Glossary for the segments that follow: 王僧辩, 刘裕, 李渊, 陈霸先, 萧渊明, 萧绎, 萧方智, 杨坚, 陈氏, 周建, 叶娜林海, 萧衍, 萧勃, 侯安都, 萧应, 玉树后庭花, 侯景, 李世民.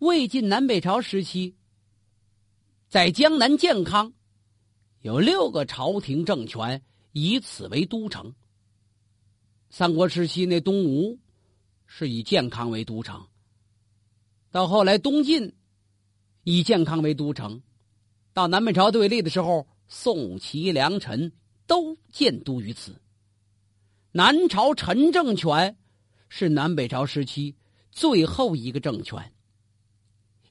魏晋南北朝时期，在江南建康有6个朝廷政权以此为都城。三国时期那东吴是以建康为都城，到后来东晋以建康为都城，到南北朝对立的时候，宋齐梁陈都建都于此。南朝陈政权是南北朝时期最后一个政权。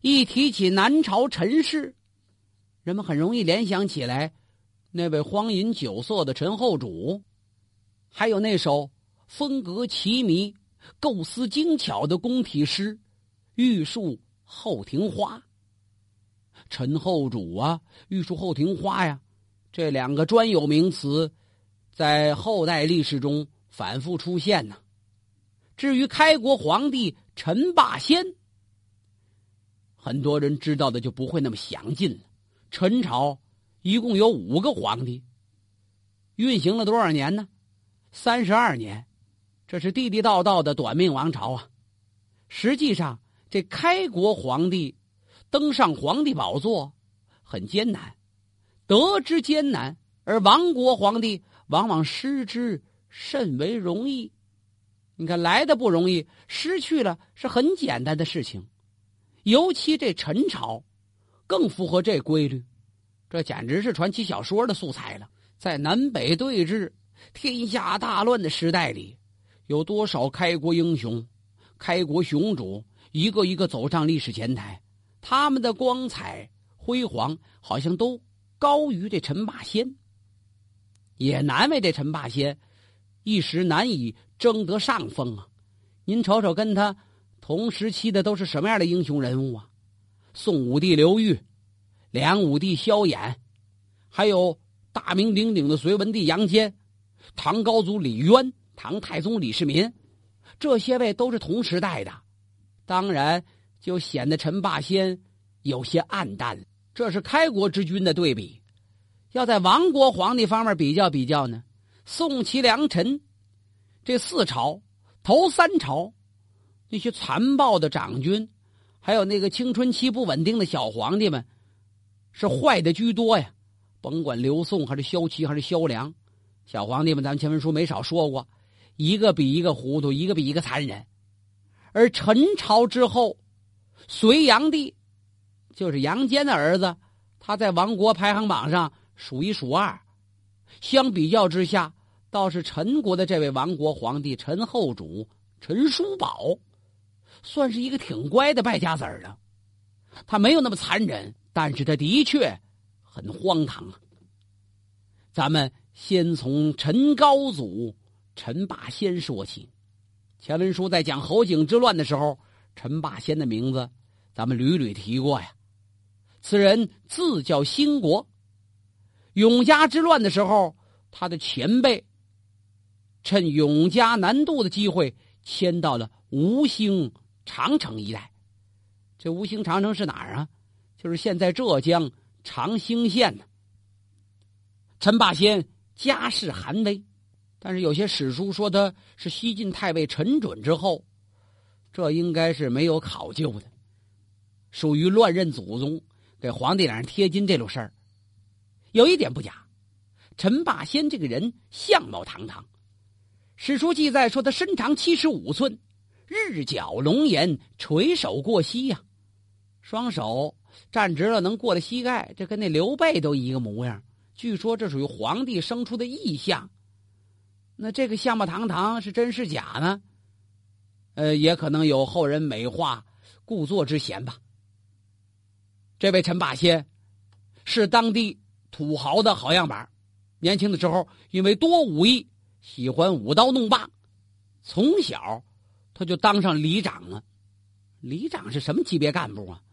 一提起南朝陈氏，人们很容易联想起来那位荒淫酒色的陈后主，还有那首风格奇靡、构思精巧的宫体诗《玉树后庭花》。陈后主啊，玉树后庭花呀，这2个专有名词在后代历史中反复出现呢。至于开国皇帝陈霸先，很多人知道的就不会那么详尽了。陈朝一共有5个皇帝，运行了多少年呢？32年，这是地地道道的短命王朝啊。实际上这开国皇帝登上皇帝宝座很艰难，得之艰难，而亡国皇帝往往失之甚为容易。你看，来的不容易，失去了是很简单的事情。尤其这陈朝更符合这规律，这简直是传奇小说的素材了。在南北对峙、天下大乱的时代里，有多少开国英雄、开国雄主一个一个走上历史前台，他们的光彩辉煌好像都高于这陈霸先，也难为这陈霸先一时难以争得上风啊。您瞅瞅跟他同时期的都是什么样的英雄人物啊？宋武帝刘裕、梁武帝萧衍，还有大名鼎鼎的隋文帝杨坚、唐高祖李渊、唐太宗李世民，这些位都是同时代的，当然就显得陈霸先有些暗淡。这是开国之君的对比。要在亡国皇帝方面比较比较呢，宋齐梁陈这4朝，头3朝那些残暴的长君，还有那个青春期不稳定的小皇帝们，是坏的居多呀。甭管刘宋还是萧齐还是萧梁，小皇帝们咱们前文书没少说过，一个比一个糊涂，一个比一个残忍。而陈朝之后，隋炀帝就是杨坚的儿子，他在亡国排行榜上数1数2。相比较之下，倒是陈国的这位亡国皇帝陈后主陈叔宝算是一个挺乖的败家子儿了。他没有那么残忍，但是他的确很荒唐啊。咱们先从陈高祖陈霸先说起。前文书在讲侯景之乱的时候，陈霸先的名字咱们屡屡提过呀。此人字叫兴国，永嘉之乱的时候，他的前辈趁永嘉南渡的机会迁到了吴兴长城一带。这吴兴长城是哪儿啊？就是现在浙江长兴县呢。陈霸先家世寒微，但是有些史书说他是西晋太尉陈准之后，这应该是没有考究的，属于乱认祖宗、给皇帝脸上贴金这种事儿。有一点不假，陈霸先这个人相貌堂堂，史书记载说他身长75寸，日角龙颜，垂手过膝呀，双手站直了能过了膝盖，这跟那刘备都一个模样。据说这属于皇帝生出的异象。那这个相貌堂堂是真是假呢？也可能有后人美化故作之嫌吧。这位陈霸先是当地土豪的好样板，年轻的时候因为多武艺，喜欢舞刀弄棒，从小他就当上里长了。里长是什么级别干部啊？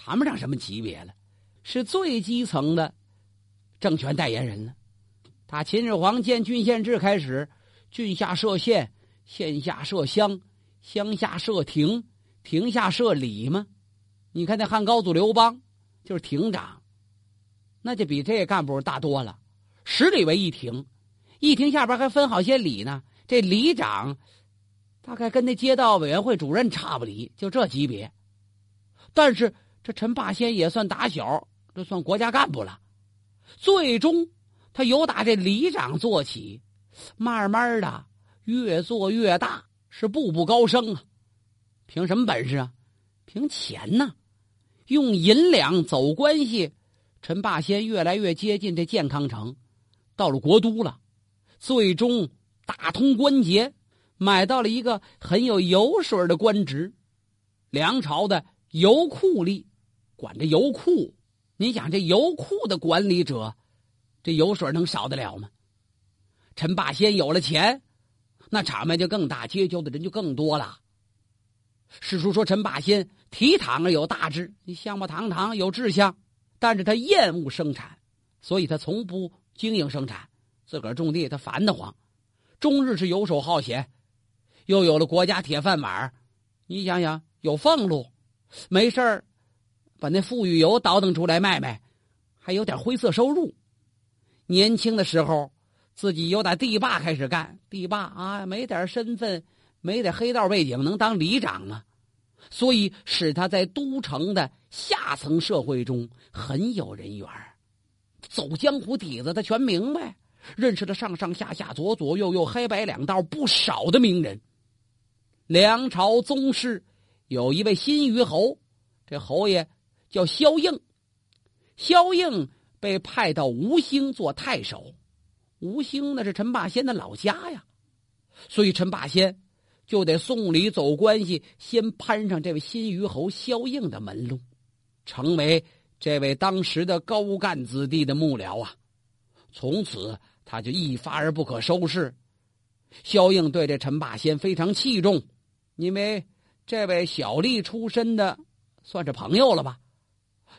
谈不上什么级别了，是最基层的政权代言人了。打秦始皇建郡县制开始，郡下设县，县下设乡，乡下设亭，亭下设里吗？你看那汉高祖刘邦就是亭长，那就比这干部大多了。10里为一亭，一亭下边还分好些里呢。这里长大概跟那街道委员会主任差不离，就这级别。但是这陈霸先也算打小，这算国家干部了。最终他由打这里长做起，慢慢的越做越大，是步步高升啊。凭什么本事啊？凭钱呢、啊。用银两走关系，陈霸先越来越接近这健康城，到了国都了，最终打通关节，买到了一个很有油水的官职，梁朝的油库吏，管着油库。你想这油库的管理者，这油水能少得了吗？陈霸先有了钱，那场面就更大，结交的人就更多了。史书说陈霸先提倡而有大志，你相貌堂堂有志向，但是他厌恶生产，所以他从不经营生产，自个儿种地他烦得慌，终日是游手好闲。又有了国家铁饭碗，你想想有俸禄，没事儿把那富裕油倒腾出来卖卖，还有点灰色收入。年轻的时候自己由打地霸开始干，地霸啊没点身份，没点黑道背景能当里长吗？所以使他在都城的下层社会中很有人缘，走江湖底子他全明白，认识了上上下下左左右右黑白两道不少的名人。梁朝宗室有一位新余侯，这侯爷叫萧应，萧应被派到吴兴做太守，吴兴那是陈霸先的老家呀，所以陈霸先就得送礼走关系，先攀上这位新余侯萧应的门路，成为这位当时的高干子弟的幕僚啊。从此他就一发而不可收拾。萧应对这陈霸先非常器重，因为这位小吏出身的算是朋友了吧，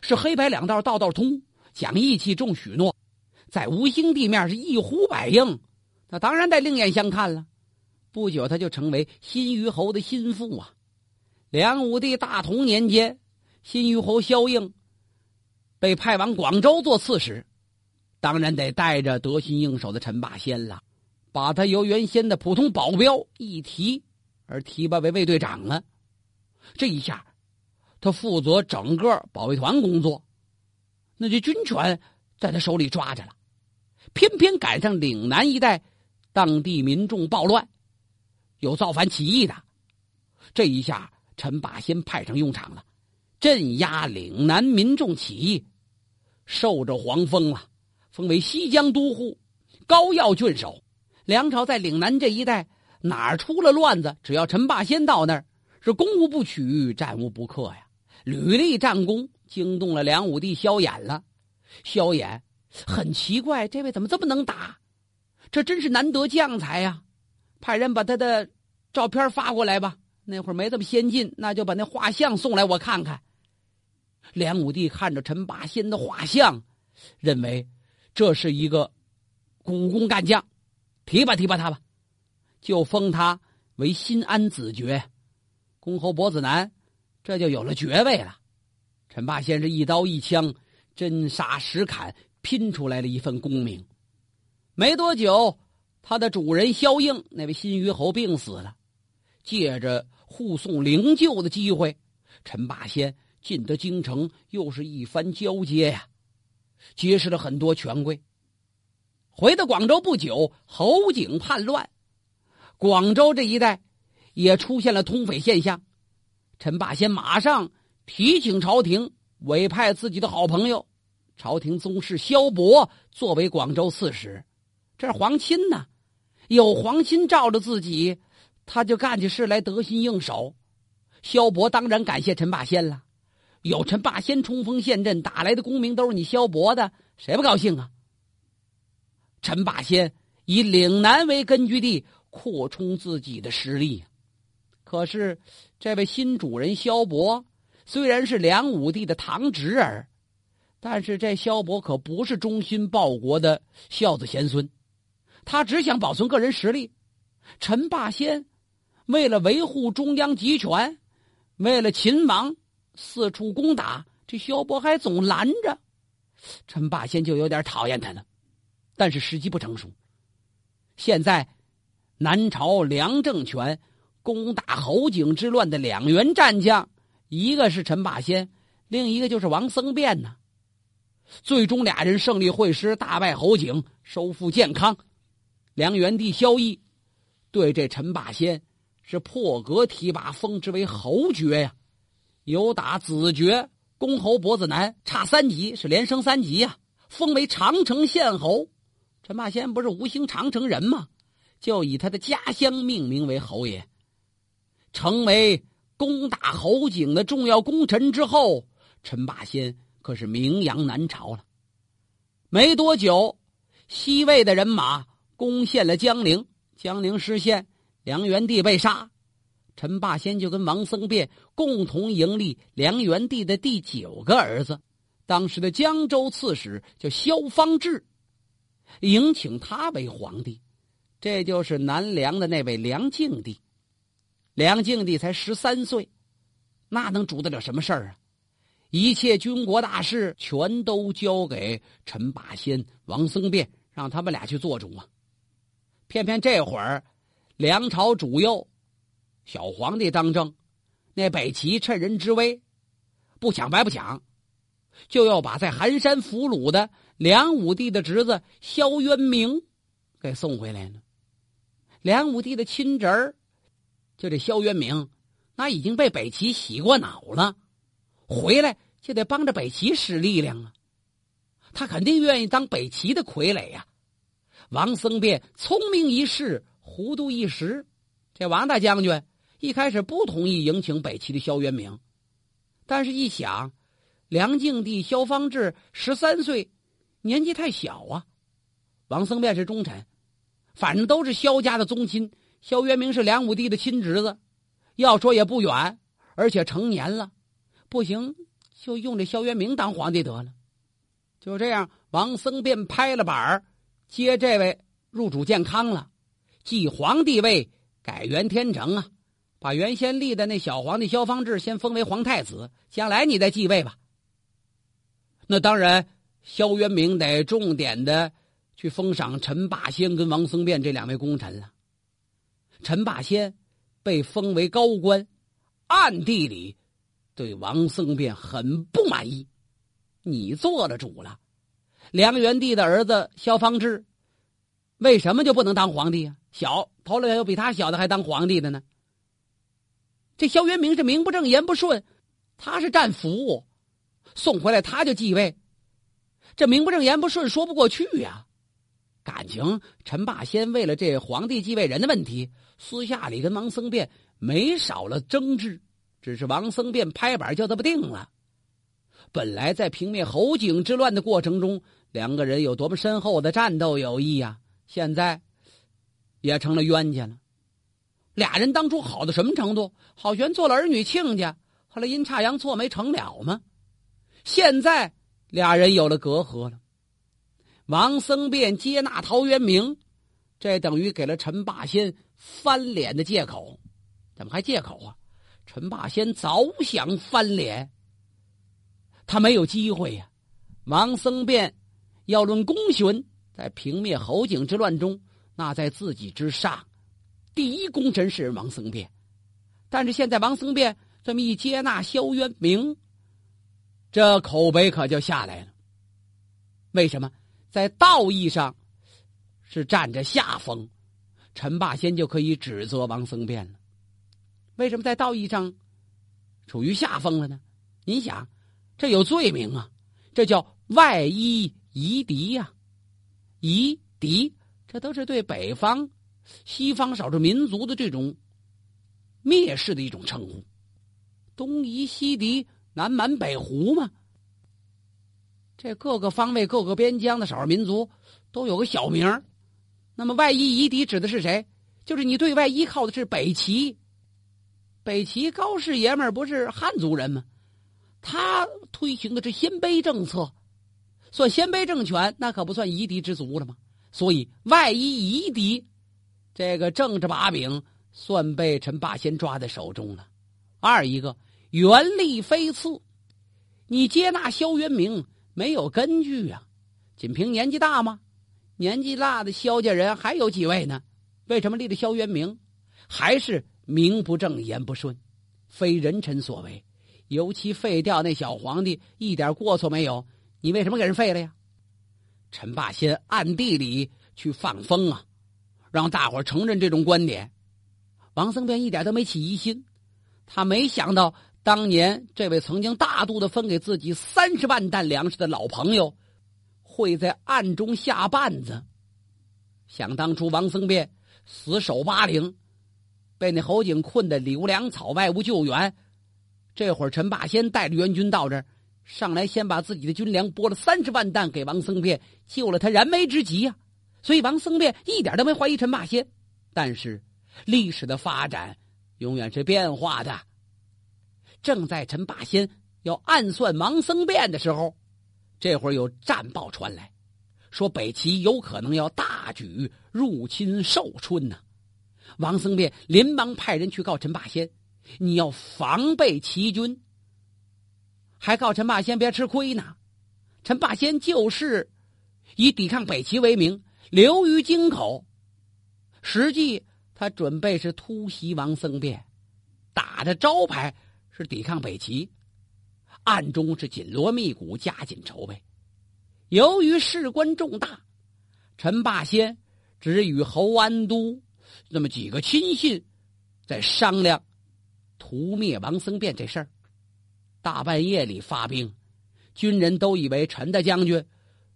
是黑白两道道道通，讲义气重许诺，在吴兴地面是一呼百应，那当然得另眼相看了。不久他就成为新余侯的心腹啊。梁武帝大同年间，新余侯萧应被派往广州做刺史，当然得带着得心应手的陈霸先了，把他由原先的普通保镖一提而提拔为卫队长了。这一下他负责整个保卫团工作，那这军权在他手里抓着了。偏偏赶上岭南一带当地民众暴乱，有造反起义的，这一下陈霸先派上用场了，镇压岭南民众起义，受着皇封了，封为西江都护，高要郡守。梁朝在岭南这一带哪儿出了乱子，只要陈霸先到那儿，是攻无不取，战无不克呀。屡立战功，惊动了梁武帝萧衍了。萧衍很奇怪，这位怎么这么能打，这真是难得将才呀。派人把他的照片发过来吧，那会儿没这么先进，那就把那画像送来我看看。梁武帝看着陈霸先的画像，认为这是一个古功干将，提拔提拔他吧，就封他为新安子爵，公侯伯子男，这就有了爵位了。陈霸先是一刀一枪，真杀实砍，拼出来了一份功名。没多久他的主人萧应，那位新余侯病死了，借着护送灵柩的机会，陈霸先进得京城，又是一番交接呀，结识了很多权贵。回到广州不久，侯景叛乱，广州这一带也出现了通匪现象。陈霸先马上提请朝廷委派自己的好朋友朝廷宗室萧勃作为广州刺史，这是皇亲呢，有皇亲罩着自己，他就干起事来得心应手。萧勃当然感谢陈霸先了，有陈霸先冲锋陷阵打来的功名都是你萧勃的，谁不高兴啊？陈霸先以岭南为根据地扩充自己的实力。可是这位新主人萧勃虽然是梁武帝的堂侄儿，但是这萧勃可不是忠心报国的孝子贤孙，他只想保存个人实力。陈霸先为了维护中央集权，为了秦王四处攻打，这萧勃还总拦着，陈霸先就有点讨厌他了。但是时机不成熟，现在南朝梁政权攻打侯景之乱的两员战将一个是陈霸先，另一个就是王僧辩呢。最终俩人胜利会师，大败侯景，收复建康。梁元帝萧绎对这陈霸先是破格提拔，封之为侯爵呀。有打子爵、公侯伯子男，差3级，是连升3级呀，封为长城县侯。陈霸先不是吴兴长城人吗？就以他的家乡命名为侯爷。成为攻打侯景的重要功臣之后，陈霸先可是名扬南朝了。没多久，西魏的人马攻陷了江陵，江陵失陷，梁元帝被杀。陈霸先就跟王僧辩共同迎立梁元帝的第9个儿子，当时的江州刺史叫萧方智，迎请他为皇帝。这就是南梁的那位梁敬帝。梁敬帝才13岁，那能主得了什么事儿啊？一切军国大事全都交给陈霸先、王僧辩，让他们俩去做主啊。偏偏这会儿梁朝主幼小皇帝当政，那北齐趁人之危，不抢白不抢，就要把在寒山俘虏的梁武帝的侄子萧渊明给送回来呢。梁武帝的亲侄儿就这萧渊明，那已经被北齐洗过脑了，回来就得帮着北齐使力量啊，他肯定愿意当北齐的傀儡呀。王僧辩聪明一世，糊涂一时，这王大将军一开始不同意迎请北齐的萧渊明，但是一想，梁敬帝萧方智13岁，年纪太小啊。王僧辩是忠臣，反正都是萧家的宗亲，萧渊明是梁武帝的亲侄子，要说也不远，而且成年了，不行就用这萧渊明当皇帝得了。就这样，王僧辩拍了板，接这位入主建康了，继皇帝位，改元天成啊，把原先立的那小皇帝萧方智先封为皇太子，将来你再继位吧。那当然，萧渊明得重点的去封赏陈霸先跟王僧辩这2位功臣了。陈霸先被封为高官，暗地里对王僧辩很不满意。你做了主了，梁元帝的儿子萧方智为什么就不能当皇帝啊？小头了有比他小的还当皇帝的呢？这萧渊明是名不正言不顺，他是战俘，送回来他就继位，这名不正言不顺说不过去呀。感情陈霸先为了这皇帝继位人的问题，私下里跟王僧辩没少了争执，只是王僧辩拍板就这么定了。本来在平灭侯景之乱的过程中，2个人有多么深厚的战斗友谊啊，现在也成了冤家了。俩人当初好到什么程度，好悬做了儿女亲家，后来阴差阳错没成了吗？现在俩人有了隔阂了。王僧辩接纳陶渊明，这等于给了陈霸先翻脸的借口。怎么还借口啊？陈霸先早想翻脸，他没有机会呀。王僧辩要论功勋，在平灭侯景之乱中，那在自己之上，第一功臣是王僧辩。但是现在王僧辩这么一接纳萧渊明，这口碑可就下来了。为什么？在道义上是占着下风，陈霸先就可以指责王僧辩了。为什么在道义上处于下风了呢？您想，这有罪名啊，这叫外夷夷狄啊。夷狄这都是对北方、西方少数民族的这种蔑视的一种称呼。东夷、西狄、南蛮、北胡嘛，这各个方位、各个边疆的少数民族都有个小名。那么外夷夷狄指的是谁？就是你对外依靠的是北齐。北齐高士爷们儿不是汉族人吗？他推行的是鲜卑政策，算鲜卑政权，那可不算夷狄之族了吗？所以外夷夷狄这个政治把柄算被陈霸先抓在手中了。二一个原力非次，你接纳萧渊明没有根据啊，仅凭年纪大吗？年纪大的萧家人还有几位呢？为什么立了萧渊明？还是名不正言不顺，非人臣所为，尤其废掉那小皇帝一点过错没有，你为什么给人废了呀？陈霸先暗地里去放风啊，让大伙承认这种观点。王僧辩一点都没起疑心，他没想到当年这位曾经大度的分给自己30万担粮食的老朋友会在暗中下绊子。想当初王僧辩死守巴陵，被那侯景困得流粮草外无救援，这会儿陈霸先带着援军到这儿，上来先把自己的军粮拨了30万担给王僧辩，救了他燃眉之急啊。所以王僧辩一点都没怀疑陈霸先。但是历史的发展永远是变化的，正在陈霸先要暗算王僧辩的时候，这会儿有战报传来，说北齐有可能要大举入侵寿春呢。王僧辩连忙派人去告陈霸先，你要防备齐军，还告陈霸先别吃亏呢。陈霸先就是以抵抗北齐为名流于京口，实际他准备是突袭王僧辩，打着招牌是抵抗北齐，暗中是紧锣密鼓加紧筹备。由于事关重大，陈霸先只与侯安都那么几个亲信在商量屠灭王僧辩这事儿。大半夜里发兵，军人都以为陈大将军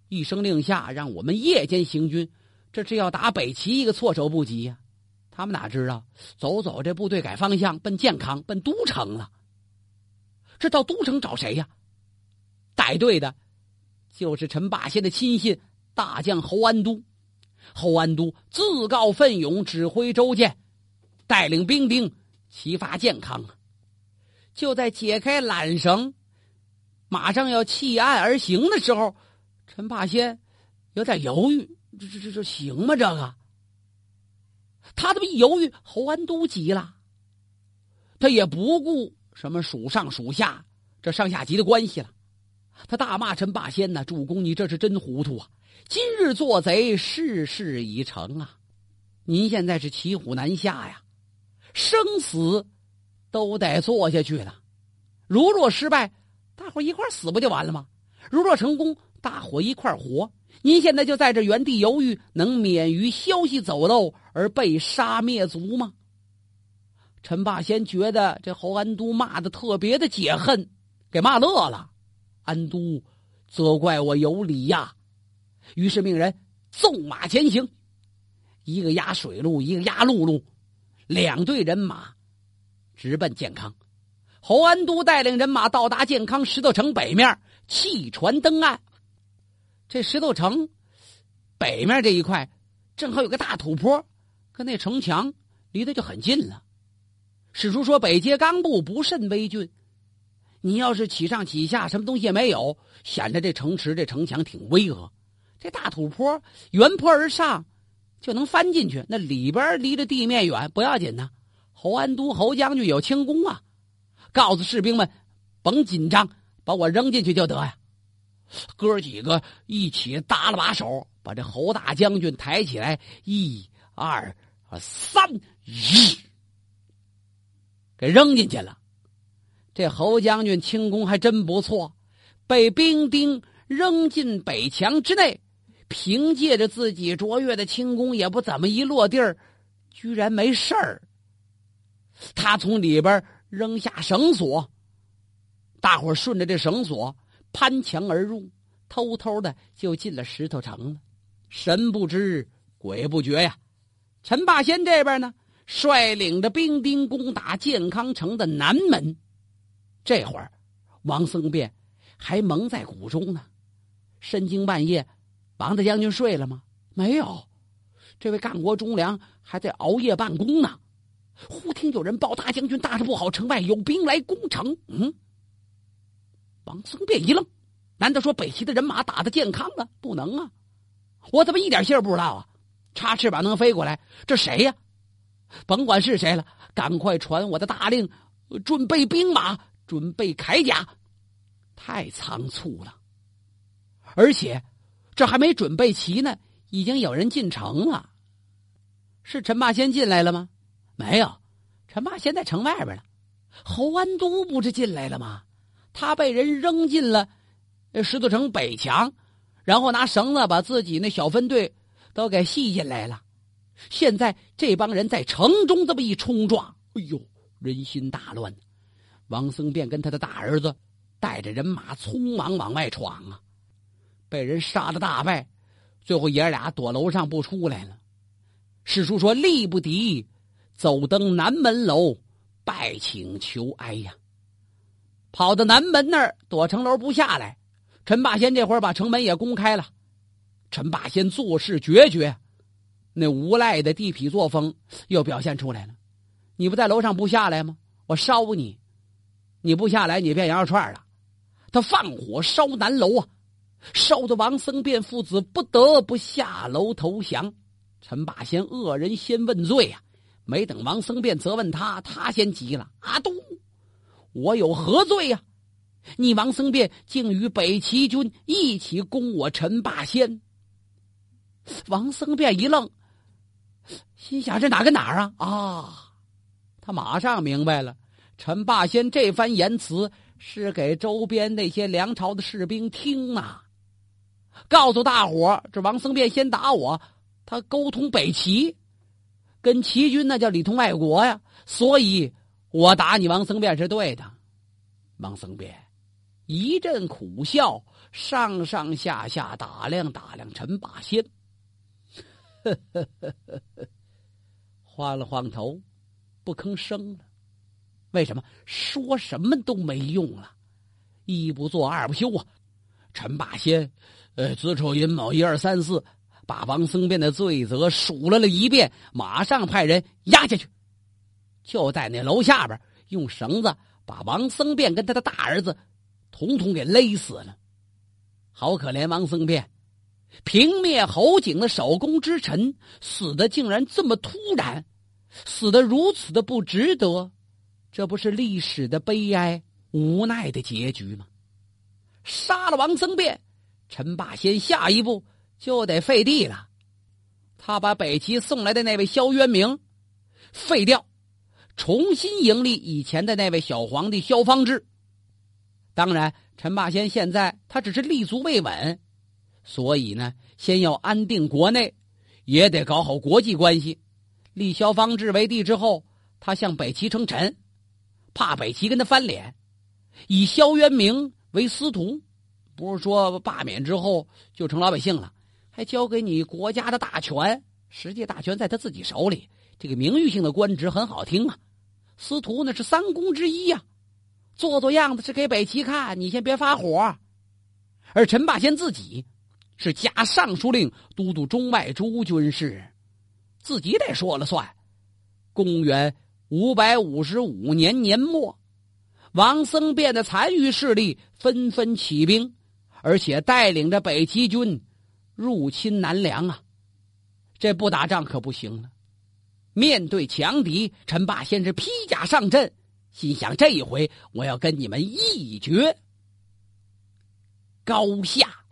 一声令下让我们夜间行军，这是要打北齐一个措手不及呀。他们哪知道走走这部队改方向，奔建康奔都城了。这到都城找谁呀？带队的就是陈霸先的亲信大将侯安都。侯安都自告奋勇，指挥周建带领兵丁齐发建康啊！就在解开缆绳马上要弃岸而行的时候，陈霸先有点犹豫，这行吗？这个他这么一犹豫，侯安都急了。他也不顾什么属上属下这上下级的关系了，他大骂陈霸先呢，主公你这是真糊涂啊，今日做贼，世事已成啊，您现在是骑虎难下呀，生死都得做下去了。如若失败，大伙一块死不就完了吗？如若成功，大伙一块活。您现在就在这原地犹豫，能免于消息走漏而被杀灭族吗？陈霸先觉得这侯安都骂得特别的解恨，给骂乐了。安都责怪我有理呀，于是命人纵马前行，一个压水路，一个压陆路，两队人马直奔建康。侯安都带领人马到达建康石头城北面，弃船登岸。这石头城北面这一块正好有个大土坡，跟那城墙离得就很近了。史书说北接冈部，不甚危峻，你要是起上起下什么东西也没有，显得这城池这城墙挺巍峨。这大土坡沿坡而上就能翻进去，那里边离着地面远不要紧呢。侯安都侯将军有轻功啊，告诉士兵们甭紧张，把我扔进去就得呀。哥几个一起搭了把手，把这侯大将军抬起来，1、2、3，给扔进去了。这侯将军轻功还真不错，被兵丁扔进北墙之内，凭借着自己卓越的轻功，也不怎么一落地儿，居然没事儿。他从里边扔下绳索，大伙顺着这绳索攀墙而入，偷偷的就进了石头城了。神不知鬼不觉呀，陈霸先这边呢，率领着兵丁攻打建康城的南门。这会儿王僧辩还蒙在鼓中呢，深更半夜，王大将军睡了吗？没有，这位干国忠良还在熬夜办公呢。忽听有人报，大将军大事不好，城外有兵来攻城。王僧辩一愣，难道说北齐的人马打得建康了？不能啊，我怎么一点信儿不知道啊？插翅膀能飞过来，这谁呀？甭管是谁了，赶快传我的大令，准备兵马，准备铠甲。太仓促了，而且这还没准备齐呢，已经有人进城了。是陈霸先进来了吗？没有，陈霸先在城外边了。侯安都不是进来了吗？他被人扔进了石头城北墙，然后拿绳子把自己那小分队都给系进来了。现在这帮人在城中这么一冲撞，哎呦，人心大乱。王僧便跟他的大儿子带着人马匆忙往外闯啊，被人杀得大败，最后爷俩躲楼上不出来了。史书说力不敌，走登南门楼，拜请求哀呀。跑到南门那儿躲城楼不下来，陈霸先这会儿把城门也公开了。陈霸先做事决绝，那无赖的地痞作风又表现出来了。你不在楼上不下来吗？我烧你！你不下来，你变羊肉串了。他放火烧南楼啊，烧得王僧辩父子不得不下楼投降。陈霸先恶人先问罪啊，没等王僧辩责问他，他先急了：“阿都！我有何罪呀、啊？你王僧辩竟与北齐军一起攻我陈霸先！”王僧辩一愣，心想这哪跟哪儿啊？啊，他马上明白了，陈霸先这番言辞是给周边那些梁朝的士兵听啊，告诉大伙这王僧辩先打我，他沟通北齐，跟齐军那叫里通外国呀，所以我打你王僧辩是对的。王僧辩一阵苦笑，上上下下打量打量陈霸先，晃了晃头，不吭声了。为什么？说什么都没用了，一不做二不休啊！陈霸先子丑寅卯1、2、3、4，把王僧辩的罪责数落了一遍，马上派人押下去。就在那楼下边用绳子把王僧辩跟他的大儿子统统给勒死了。好可怜王僧辩，平灭侯景的首功之臣，死的竟然这么突然，死的如此的不值得，这不是历史的悲哀无奈的结局吗？杀了王僧辩，陈霸先下一步就得废帝了。他把北齐送来的那位萧渊明废掉，重新迎立以前的那位小皇帝萧方智。当然陈霸先现在他只是立足未稳，所以呢先要安定国内，也得搞好国际关系。立萧方智为帝之后，他向北齐称臣，怕北齐跟他翻脸，以萧渊明为司徒，不是说罢免之后就成老百姓了，还交给你国家的大权，实际大权在他自己手里。这个名誉性的官职很好听啊，司徒那是三公之一啊，做做样子是给北齐看，你先别发火。而陈霸先自己是假尚书令、都督中外诸军事，自己得说了算。公元555年年末，王僧辩的残余势力纷纷起兵，而且带领着北齐军入侵南梁啊，这不打仗可不行了。面对强敌，陈霸先是披甲上阵，心想这一回我要跟你们一决高下。